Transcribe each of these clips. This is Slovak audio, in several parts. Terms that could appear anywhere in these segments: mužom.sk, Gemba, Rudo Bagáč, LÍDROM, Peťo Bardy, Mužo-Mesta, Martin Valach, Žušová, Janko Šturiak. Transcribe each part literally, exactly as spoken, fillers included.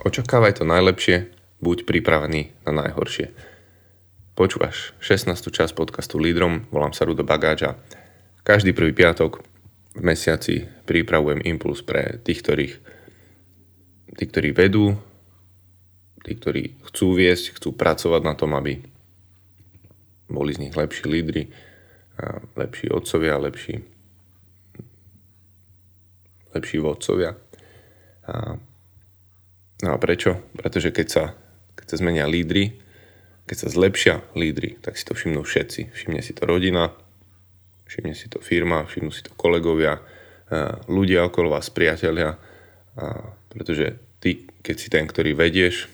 Očakávaj to najlepšie, buď pripravený na najhoršie. Počúvaš šestnástu časť podcastu Lídrom, volám sa Rudo Bagáč a každý prvý piatok v mesiaci pripravujem impuls pre tých, ktorých, tí, ktorí vedú, tí, ktorí chcú viesť, chcú pracovať na tom, aby boli z nich lepší lídri, lepší otcovia, lepší, lepší vodcovia. A No a prečo? Pretože keď sa, keď sa zmenia lídri, keď sa zlepšia lídri, tak si to všimnú všetci. Všimne si to rodina, všimne si to firma, všimnú si to kolegovia, ľudia okolo vás, priatelia. A pretože ty, keď si ten, ktorý vedieš,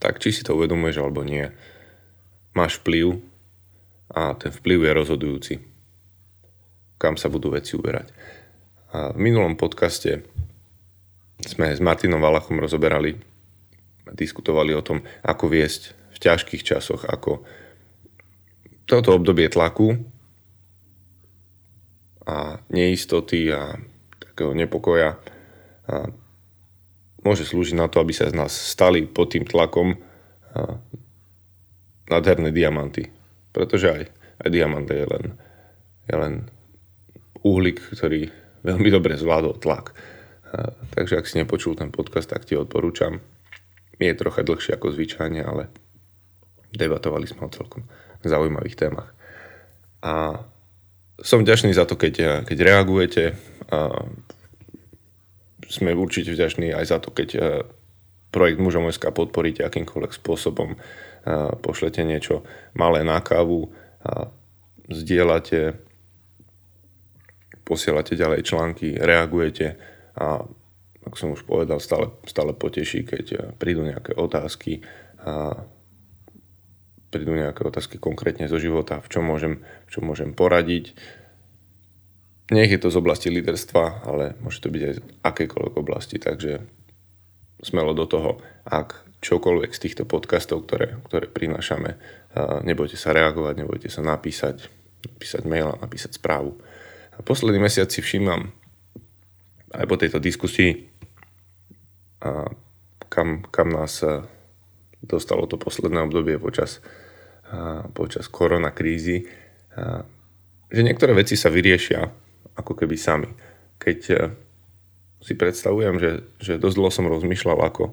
tak či si to uvedomuješ alebo nie, máš vplyv a ten vplyv je rozhodujúci, kam sa budú veci uberať. A v minulom podcaste sme s Martinom Valachom rozoberali a diskutovali o tom, ako viesť v ťažkých časoch, ako toto obdobie tlaku a neistoty a takého nepokoja a môže slúžiť na to, aby sa z nás stali pod tým tlakom nádherné diamanty. Pretože aj, aj diamant je len, je len uhlík, ktorý veľmi dobre zvládol tlak. Takže ak si nepočul ten podcast, tak ti odporúčam. Je trocha dlhšie ako zvyčajne, ale debatovali sme o celkom zaujímavých témach. A som vďačný za to, keď, keď reagujete. A sme určite vďační aj za to, keď projekt mužom bodka es ká podporíte akýmkoľvek spôsobom. A pošlete niečo malé na kávu, a zdieľate, posielate ďalej články, reagujete. A ako som už povedal, stále, stále poteší, keď prídu nejaké otázky a prídu nejaké otázky konkrétne zo života, v čom môžem, v čom môžem poradiť. Nech je to z oblasti líderstva, ale môže to byť aj z akejkoľvek oblasti, takže smelo do toho, ak čokoľvek z týchto podcastov, ktoré, ktoré prinášame, nebojte sa reagovať, nebojte sa napísať, napísať mail, napísať správu. A posledný mesiac si všímam, aj po tejto diskusii, a kam, kam nás dostalo to posledné obdobie počas, a počas koronakrízy, a že niektoré veci sa vyriešia ako keby sami. Keď si predstavujem, že, že dosť dlho som rozmýšľal, ako,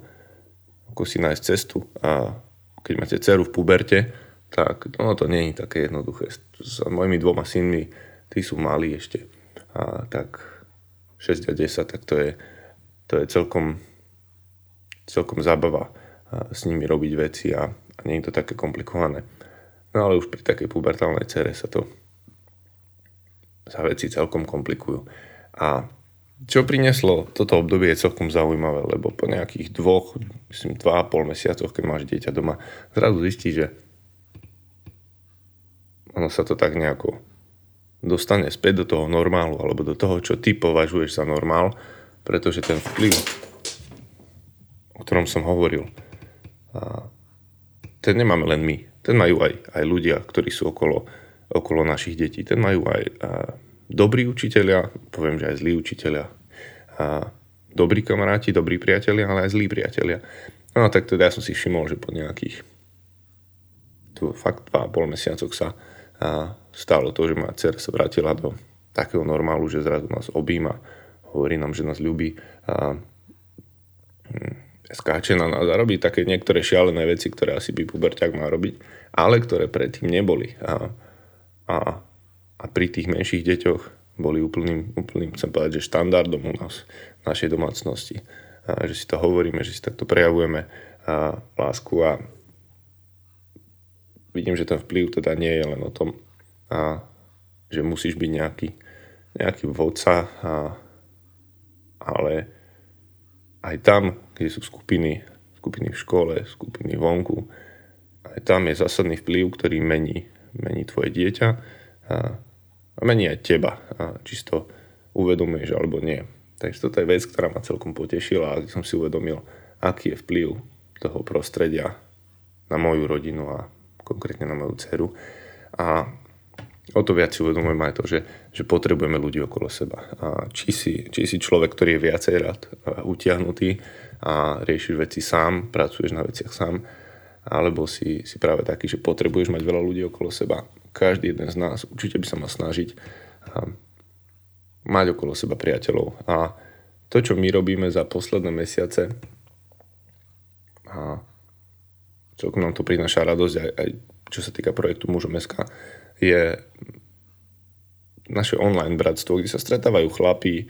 ako si nájsť cestu, a keď máte dceru v puberte, tak ono to nie je také jednoduché. S mojimi dvoma synmi, tí sú malí ešte, a tak šesť a desať, tak to je, to je celkom, celkom zábava s nimi robiť veci a, a nie je to také komplikované. No ale už pri takej pubertálnej dcere sa to sa veci celkom komplikujú. A čo prinieslo toto obdobie je celkom zaujímavé, lebo po nejakých dvoch, myslím dva a pol mesiacoch, keď máš dieťa doma, zrazu zistíš, že ono sa to tak nejako dostane späť do toho normálu alebo do toho, čo ty považuješ za normál, pretože ten vplyv, o ktorom som hovoril, a ten nemáme len my. Ten majú aj, aj ľudia, ktorí sú okolo, okolo našich detí. Ten majú aj dobrí učitelia, poviem, že aj zlí učitelia, a dobrí kamaráti, dobrí priatelia, ale aj zlí priatelia. No a tak teda ja som si všimol, že po nejakých tu fakt dva a pol mesiacok sa a stalo to, že moja dcera sa vrátila do takého normálu, že zrazu nás objíma, hovorí nám, že nás ľubí a skáče na nás a robí také niektoré šialené veci, ktoré asi by puberťák má robiť, ale ktoré predtým neboli. A, a, a pri tých menších deťoch boli úplným, úplným, chcem povedať, že štandardom u nás, v našej domácnosti. A že si to hovoríme, že si takto prejavujeme a lásku a vidím, že ten vplyv teda nie je len o tom, a že musíš byť nejaký, nejaký vodca, a, ale aj tam, kde sú skupiny, skupiny v škole, skupiny vonku, aj tam je zásadný vplyv, ktorý mení, mení tvoje dieťa a, a mení aj teba, a či si to uvedomuješ alebo nie. Takže toto je vec, ktorá ma celkom potešila a som si uvedomil, aký je vplyv toho prostredia na moju rodinu a konkrétne na moju dceru. A o to viac si uvedomujem aj to, že, že potrebujeme ľudí okolo seba. A či si, či si človek, ktorý je viacej rád utiahnutý a riešiš veci sám, pracuješ na veciach sám, alebo si, si práve taký, že potrebuješ mať veľa ľudí okolo seba. Každý jeden z nás určite by sa mal snažiť mať okolo seba priateľov. A to, čo my robíme za posledné mesiace, a celkom nám to prináša radosť, aj, aj čo sa týka projektu Mužo-Mesta, je naše online bratstvo, kde sa stretávajú chlapí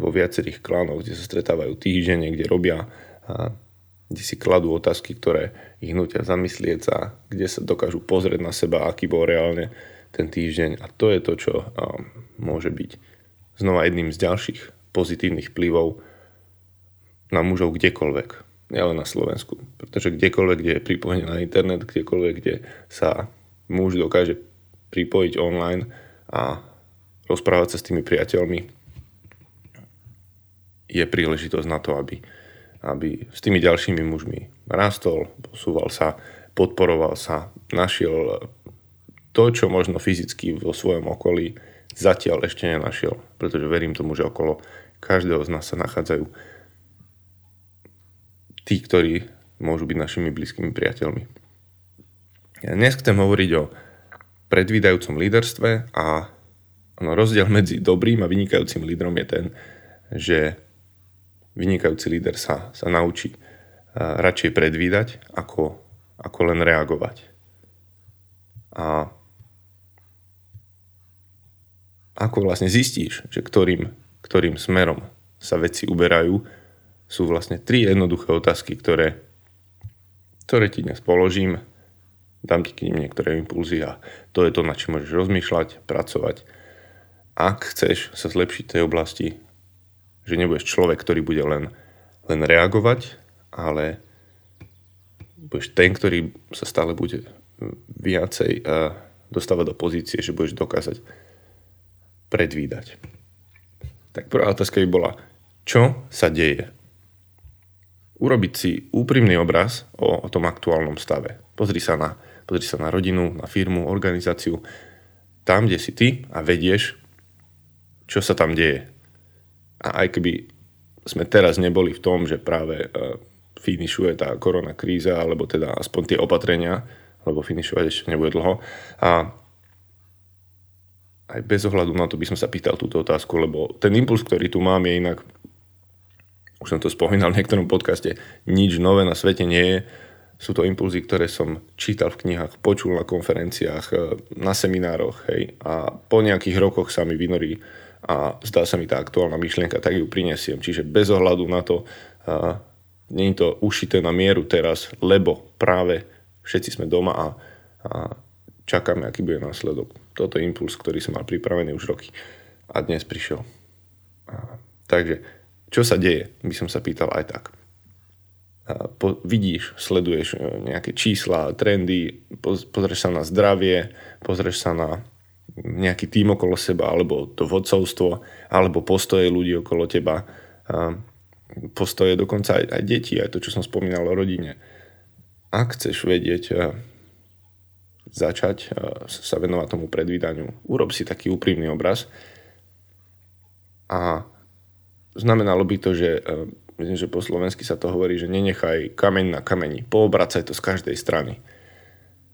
vo viacerých klánoch, kde sa stretávajú týždenne, kde robia, kde si kladú otázky, ktoré ich nutia zamyslieť sa, kde sa dokážu pozrieť na seba, aký bol reálne ten týždeň. A to je to, čo môže byť znova jedným z ďalších pozitívnych vplyvov na mužov kdekoľvek. Nielen na Slovensku, pretože kdekoľvek, kde je pripojenie na internet, kdekoľvek, kde sa muž dokáže pripojiť online a rozprávať sa s tými priateľmi, je príležitosť na to, aby, aby s tými ďalšími mužmi rastol, posúval sa, podporoval sa, našiel to, čo možno fyzicky vo svojom okolí zatiaľ ešte nenašiel, pretože verím tomu, že okolo každého z nás sa nachádzajú tí, ktorí môžu byť našimi blízkymi priateľmi. Ja dnes chcem hovoriť o predvídajúcom líderstve a no, rozdiel medzi dobrým a vynikajúcim lídrom je ten, že vynikajúci líder sa, sa naučí uh, radšej predvídať, ako, ako len reagovať. A ako vlastne zistíš, že ktorým, ktorým smerom sa veci uberajú, sú vlastne tri jednoduché otázky, ktoré, ktoré ti dnes položím. Dám ti k nim niektoré impulzy a to je to, na čím môžeš rozmýšľať, pracovať. Ak chceš sa zlepšiť v tej oblasti, že nebudeš človek, ktorý bude len, len reagovať, ale budeš ten, ktorý sa stále bude viacej dostávať do pozície, že budeš dokázať predvídať. Tak prvá otázka by bola, čo sa deje? Urobiť si úprimný obraz o, o tom aktuálnom stave. Pozri sa, na, pozri sa na rodinu, na firmu, organizáciu, tam, kde si ty a vedieš, čo sa tam deje. A aj keby sme teraz neboli v tom, že práve uh, finišuje tá korona kríza, alebo teda aspoň tie opatrenia, lebo finišovať ešte nebude dlho. A aj bez ohľadu na to by som sa pýtal túto otázku, lebo ten impuls, ktorý tu mám, je inak, už som to spomínal v niektorom podcaste, nič nové na svete nie je. Sú to impulzy, ktoré som čítal v knihách, počul na konferenciách, na seminároch, hej, a po nejakých rokoch sa mi vynorí a zdá sa mi tá aktuálna myšlienka, tak ju prinesiem. Čiže bez ohľadu na to, a, nie je to ušité na mieru teraz, lebo práve všetci sme doma a, a čakáme, aký bude následok. Toto je impuls, ktorý som mal pripravený už roky a dnes prišiel. A, takže... Čo sa deje, by som sa pýtal aj tak. Po, vidíš, sleduješ nejaké čísla, trendy, poz, pozrieš sa na zdravie, pozrieš sa na nejaký tím okolo seba, alebo to vodcovstvo, alebo postoje ľudí okolo teba, postoje dokonca aj, aj deti, aj to, čo som spomínal o rodine. Ak chceš vedieť, začať sa venovať tomu predvídaniu, urob si taký úprimný obraz a znamenalo by to, že, myslím, že po slovensky sa to hovorí, že nenechaj kameň na kameni, poobracaj to z každej strany.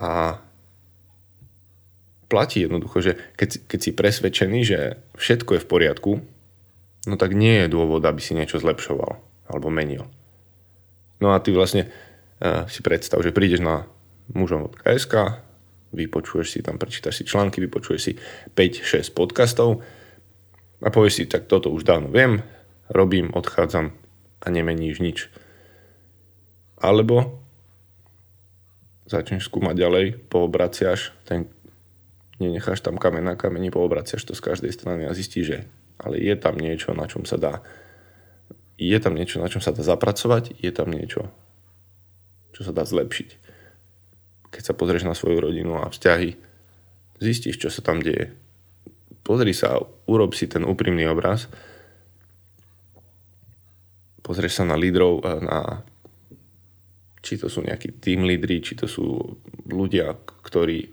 A platí jednoducho, že keď, keď si presvedčený, že všetko je v poriadku, no tak nie je dôvod, aby si niečo zlepšoval alebo menil. No a ty vlastne uh, si predstav, že prídeš na mužom bodka es ká, vypočuješ si tam, prečítaš si články, vypočuješ si päť šesť podcastov a povieš si, tak toto už dávno viem, robím, odchádzam a nemeníš nič. Alebo začneš skúmať ďalej, poobraciaš, ten, nenecháš tam kameň na kameni, poobraciaš to z každej strany a zistíš, že ale je tam niečo, na čom sa dá je tam niečo, na čom sa dá zapracovať, je tam niečo, čo sa dá zlepšiť. Keď sa pozrieš na svoju rodinu a vzťahy, zistíš, čo sa tam deje. Pozri sa, urob si ten úprimný obraz. Pozrieš sa na lídrov, na, či to sú nejakí team lídri, či to sú ľudia, ktorí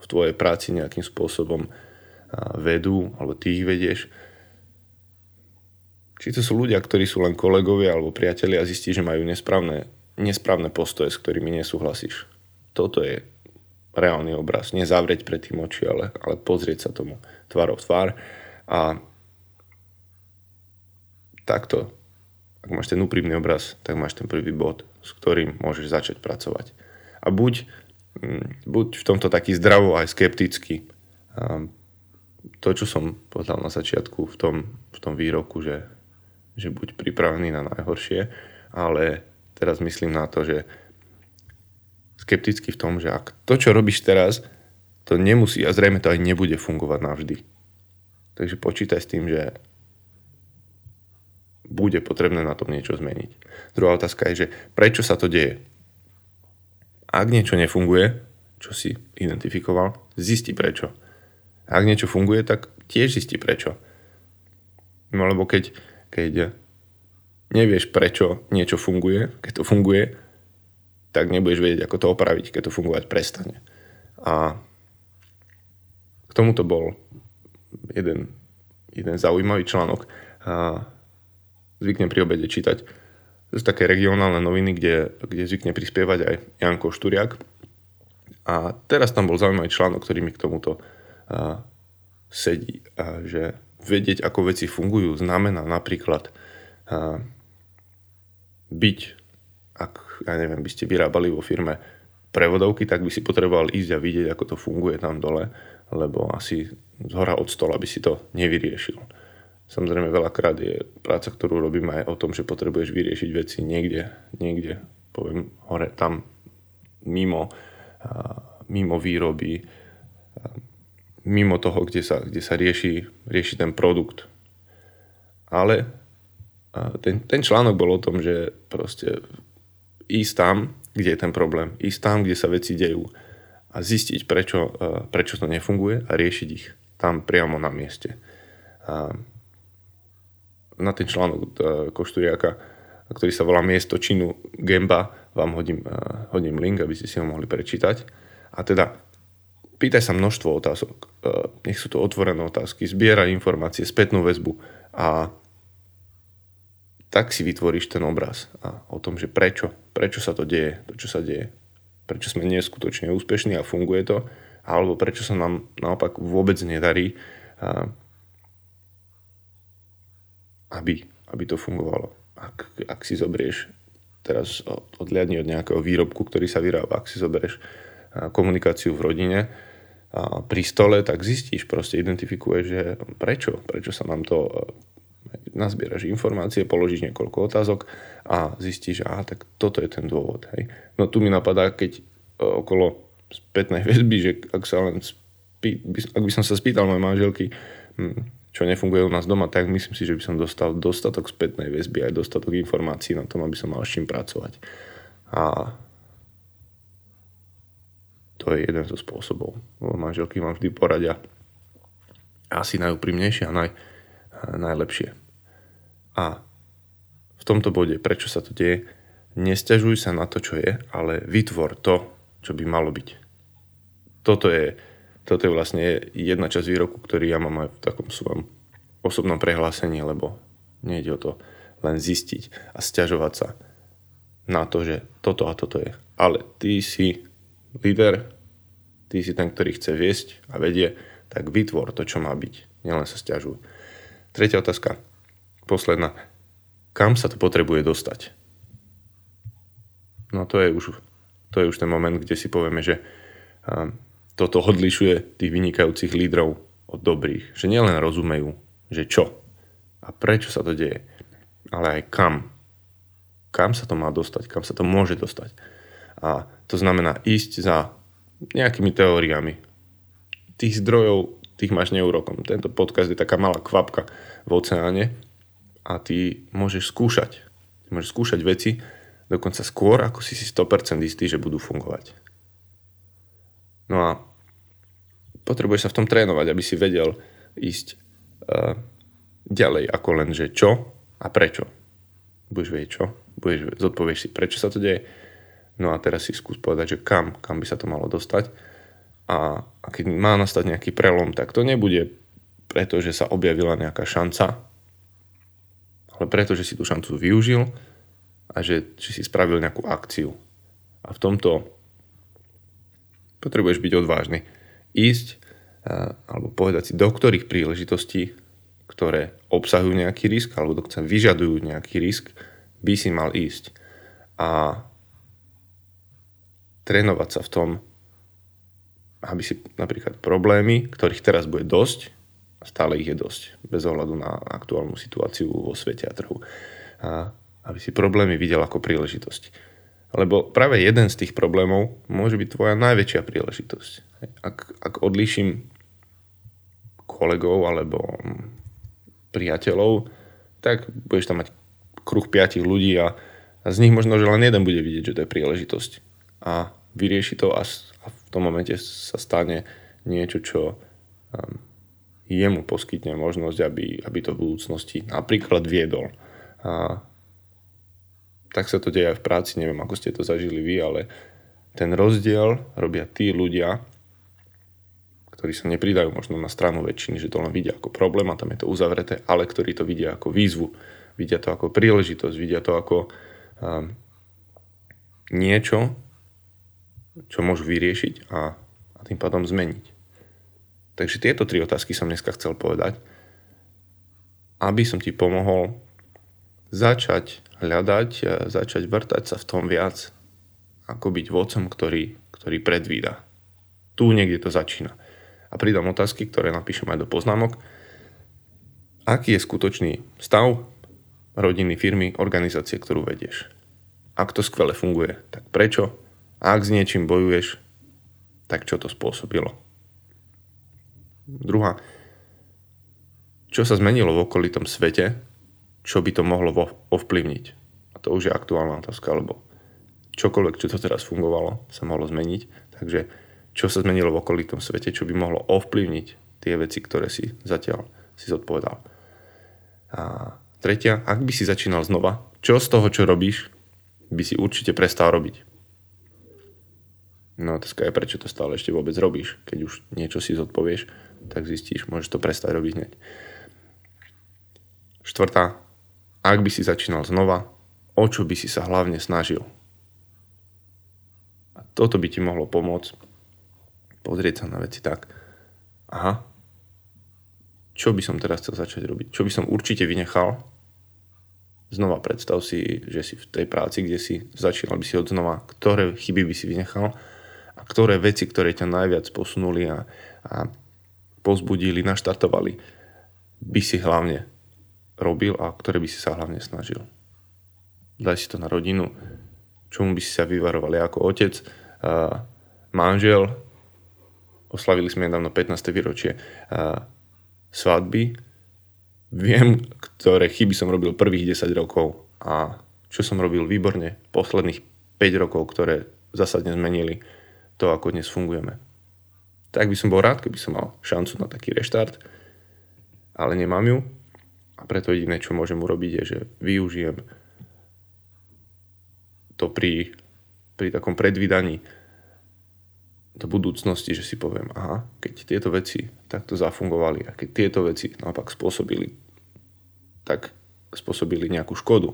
v tvojej práci nejakým spôsobom vedú, alebo ty ich vedieš. Či to sú ľudia, ktorí sú len kolegovia alebo priatelia a zistí, že majú nesprávne, nesprávne postoje, s ktorými nesúhlasíš. Toto je reálny obraz. Nezavrieť pred tým oči, ale, ale pozrieť sa tomu tvárov tvár. A takto, ak máš ten úprimný obraz, tak máš ten prvý bod, s ktorým môžeš začať pracovať. A buď, buď v tomto taký zdravo aj skeptický. To, čo som povedal na začiatku v tom, v tom výroku, že, že buď pripravený na najhoršie, ale teraz myslím na to, že skeptický v tom, že ak to, čo robíš teraz, to nemusí a zrejme to aj nebude fungovať navždy. Takže počítaj s tým, že bude potrebné na tom niečo zmeniť. Druhá otázka je, že prečo sa to deje? Ak niečo nefunguje, čo si identifikoval, zisti prečo. Ak niečo funguje, tak tiež zisti prečo. No lebo keď, keď nevieš prečo niečo funguje, keď to funguje, tak nebudeš vedieť, ako to opraviť, keď to fungovať prestane. A k tomuto bol jeden, jeden zaujímavý článok, a zvyknem pri obede čítať. To sú také regionálne noviny, kde, kde zvykne prispievať aj Janko Šturiak. A teraz tam bol zaujímavý článok, ktorý mi k tomuto a, sedí. A, že vedieť, ako veci fungujú, znamená napríklad a, byť, ak ja neviem, by ste vyrábali vo firme prevodovky, tak by si potreboval ísť a vidieť, ako to funguje tam dole, lebo asi zhora od stola by si to nevyriešil. Samozrejme, veľakrát je práca, ktorú robím aj o tom, že potrebuješ vyriešiť veci niekde, niekde, poviem, hore, tam, mimo, mimo výroby, mimo toho, kde sa, kde sa rieši, rieši ten produkt. Ale ten, ten článok bol o tom, že proste ísť tam, kde je ten problém, ísť tam, kde sa veci dejú a zistiť, prečo, prečo to nefunguje a riešiť ich tam priamo na mieste. A na ten článok Košturiaka, ktorý sa volá Miesto činu Gemba, vám hodím, hodím link, aby ste si ho mohli prečítať. A teda pýtaj sa množstvo otázok. Nech sú to otvorené otázky, zbieraj informácie, spätnú väzbu a tak si vytvoríš ten obraz a o tom, že prečo, prečo sa to deje, to, čo sa deje, prečo sme neskutočne úspešní a funguje to, alebo prečo sa nám naopak vôbec nedarí, Aby, aby to fungovalo. Ak, ak si zobrieš, teraz odliadni od nejakého výrobku, ktorý sa vyrába, ak si zobrieš komunikáciu v rodine a pri stole, tak zistíš, proste identifikuješ, že prečo, prečo sa nám to, nazbieraš informácie, položíš niekoľko otázok a zistíš, že aha, tak toto je ten dôvod. Hej. No tu mi napadá, keď okolo spätnej väzby, že ak, sa len spý, ak by som sa spýtal mojej manželky, hm, čo nefunguje u nás doma, tak myslím si, že by som dostal dostatok spätnej väzby aj dostatok informácií na tom, aby som mal s čím pracovať. A to je jeden zo spôsobov. Manželky vám vždy poradia asi najúprimnejšie a naj, najlepšie. A v tomto bode, prečo sa to deje, nesťažuj sa na to, čo je, ale vytvor to, čo by malo byť. Toto je Toto je vlastne jedna časť výroku, ktorý ja mám aj v takom svojom osobnom prehlásení, lebo nejde o to len zistiť a sťažovať sa na to, že toto a toto je. Ale ty si líder, ty si ten, ktorý chce viesť a vedie, tak vytvor to, čo má byť. Nielen sa sťažuj. Tretia otázka, posledná. Kam sa to potrebuje dostať? No to je už, to je už ten moment, kde si povieme, že toto odlišuje tých vynikajúcich lídrov od dobrých. Že nielen rozumejú, že čo a prečo sa to deje, ale aj kam. Kam sa to má dostať, kam sa to môže dostať. A to znamená ísť za nejakými teóriami. Tých zdrojov, tých máš neúrokom. Tento podcast je taká malá kvapka v oceáne a ty môžeš skúšať. Ty môžeš skúšať veci dokonca skôr, ako si si sto percent istý, že budú fungovať. No a potrebuješ sa v tom trénovať, aby si vedel ísť uh, ďalej ako len, že čo a prečo. Budeš vedieť čo, budeš, zodpovieš si, prečo sa to deje. No a teraz si skús povedať, že kam, kam by sa to malo dostať. A a, a keď má nastať nejaký prelom, tak to nebude preto, že sa objavila nejaká šanca, ale preto, že si tú šancu využil a že, že si spravil nejakú akciu. A v tomto potrebuješ byť odvážny. Ísť a, alebo povedať si, do ktorých príležitostí, ktoré obsahujú nejaký risk alebo dokonca vyžadujú nejaký risk, by si mal ísť. A trénovať sa v tom, aby si napríklad problémy, ktorých teraz bude dosť, stále ich je dosť, bez ohľadu na aktuálnu situáciu vo svete a trhu. A aby si problémy videl ako príležitosť. Lebo práve jeden z tých problémov môže byť tvoja najväčšia príležitosť. Ak, ak odlíšim kolegov alebo priateľov, tak budeš tam mať kruh piatich ľudí a, a z nich možno, že len jeden bude vidieť, že to je príležitosť. A vyrieši to a, a v tom momente sa stane niečo, čo... Um, jemu poskytne možnosť, aby, aby to v budúcnosti napríklad viedol. A tak sa to deje v práci, neviem, ako ste to zažili vy, ale ten rozdiel robia tí ľudia, ktorí sa nepridajú možno na stranu väčšiny, že to len vidia ako problém a tam je to uzavreté, ale ktorí to vidia ako výzvu, vidia to ako príležitosť, vidia to ako um, niečo, čo môžu vyriešiť a, a tým pádom zmeniť. Takže tieto tri otázky som dneska chcel povedať, aby som ti pomohol začať hľadať, začať vrtať sa v tom viac, ako byť vodcom, ktorý, ktorý predvída. Tu niekde to začína. A pridám otázky, ktoré napíšem aj do poznámok. Aký je skutočný stav rodiny, firmy, organizácie, ktorú vedieš? Ak to skvele funguje, tak prečo? Ak s niečím bojuješ, tak čo to spôsobilo? Druhá, čo sa zmenilo v okolitom svete, čo by to mohlo ovplyvniť? A to už je aktuálna otázka, lebo čokoľvek, čo to teraz fungovalo, sa mohlo zmeniť. Takže čo sa zmenilo v okolitom svete, čo by mohlo ovplyvniť tie veci, ktoré si zatiaľ si zodpovedal. A tretia, ak by si začínal znova, čo z toho, čo robíš, by si určite prestal robiť? No otázka je, prečo to stále ešte vôbec robíš. Keď už niečo si zodpovieš, tak zistíš, môžeš to prestať robiť hneď. Štvrtá, ak by si začínal znova, o čo by si sa hlavne snažil? A toto by ti mohlo pomôcť pozrieť sa na veci tak, aha, čo by som teraz chcel začať robiť? Čo by som určite vynechal? Znova predstav si, že si v tej práci, kde si začínal by si od znova, ktoré chyby by si vynechal? A ktoré veci, ktoré ťa najviac posunuli a, a pozbudili, naštartovali, by si hlavne robil a ktoré by si sa hlavne snažil. Daj si to na rodinu, čomu by si sa vyvarovali ako otec, uh, manžel, oslavili sme nedávno pätnáste výročie uh, svadby. Viem, ktoré chyby som robil prvých desať rokov a čo som robil výborne posledných päť rokov, ktoré zásadne zmenili to, ako dnes fungujeme. Tak by som bol rád, keby som mal šancu na taký reštart, ale nemám ju a preto jediné, čo môžem urobiť, je, že využijem to pri, pri takom predvídaní do budúcnosti, že si poviem, aha, keď tieto veci takto zafungovali a keď tieto veci naopak spôsobili, tak spôsobili nejakú škodu,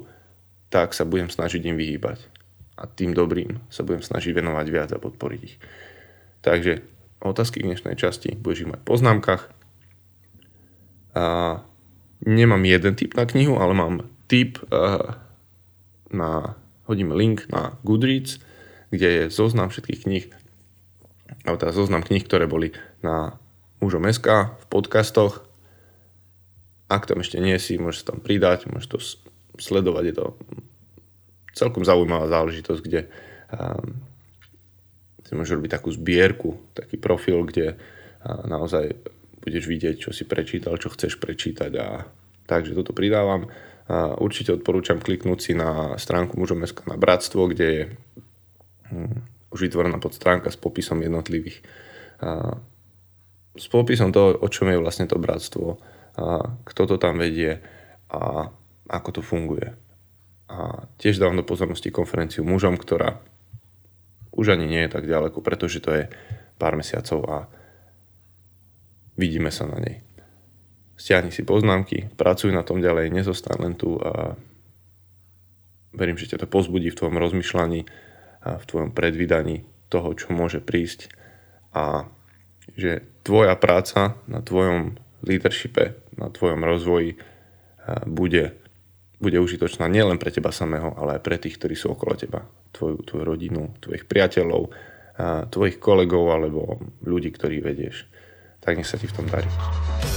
tak sa budem snažiť im vyhýbať. A tým dobrým sa budem snažiť venovať viac a podporiť ich. Takže otázky k dnešnej časti budeš ich mať v poznámkach. A nemám jeden tip na knihu, ale mám tip na, hodím link na Goodreads, kde je zoznam všetkých kníh, alebo teda zoznam kníh, ktoré boli na Mužom.sk, v podcastoch. Ak tam ešte nie si, môžeš tam pridať, môžeš to sledovať, je to celkom zaujímavá záležitosť, kde um, si môžeš robiť takú zbierku, taký profil, kde uh, naozaj budeš vidieť, čo si prečítal, čo chceš prečítať. A... Takže toto pridávam. Uh, určite odporúčam kliknúť si na stránku Mužom.sk na bratstvo, kde je um, už vytvorená podstránka s popisom jednotlivých. Uh, s popisom toho, o čom je vlastne to bratstvo, uh, kto to tam vedie a ako to funguje. A tiež dávam do pozornosti konferenciu mužom, ktorá už ani nie je tak ďaleko, pretože to je pár mesiacov a vidíme sa na nej. Stiahni si poznámky, pracuj na tom ďalej, nezostan len tu a verím, že ťa to pozbudí v tvojom rozmýšľaní a v tvojom predvídaní toho, čo môže prísť a že tvoja práca na tvojom leadershipe, na tvojom rozvoji bude, bude užitočná nielen pre teba samého, ale aj pre tých, ktorí sú okolo teba. Tvoju, tvoju rodinu, tvojich priateľov, tvojich kolegov alebo ľudí, ktorých vedieš. Tak nech sa ti v tom darí.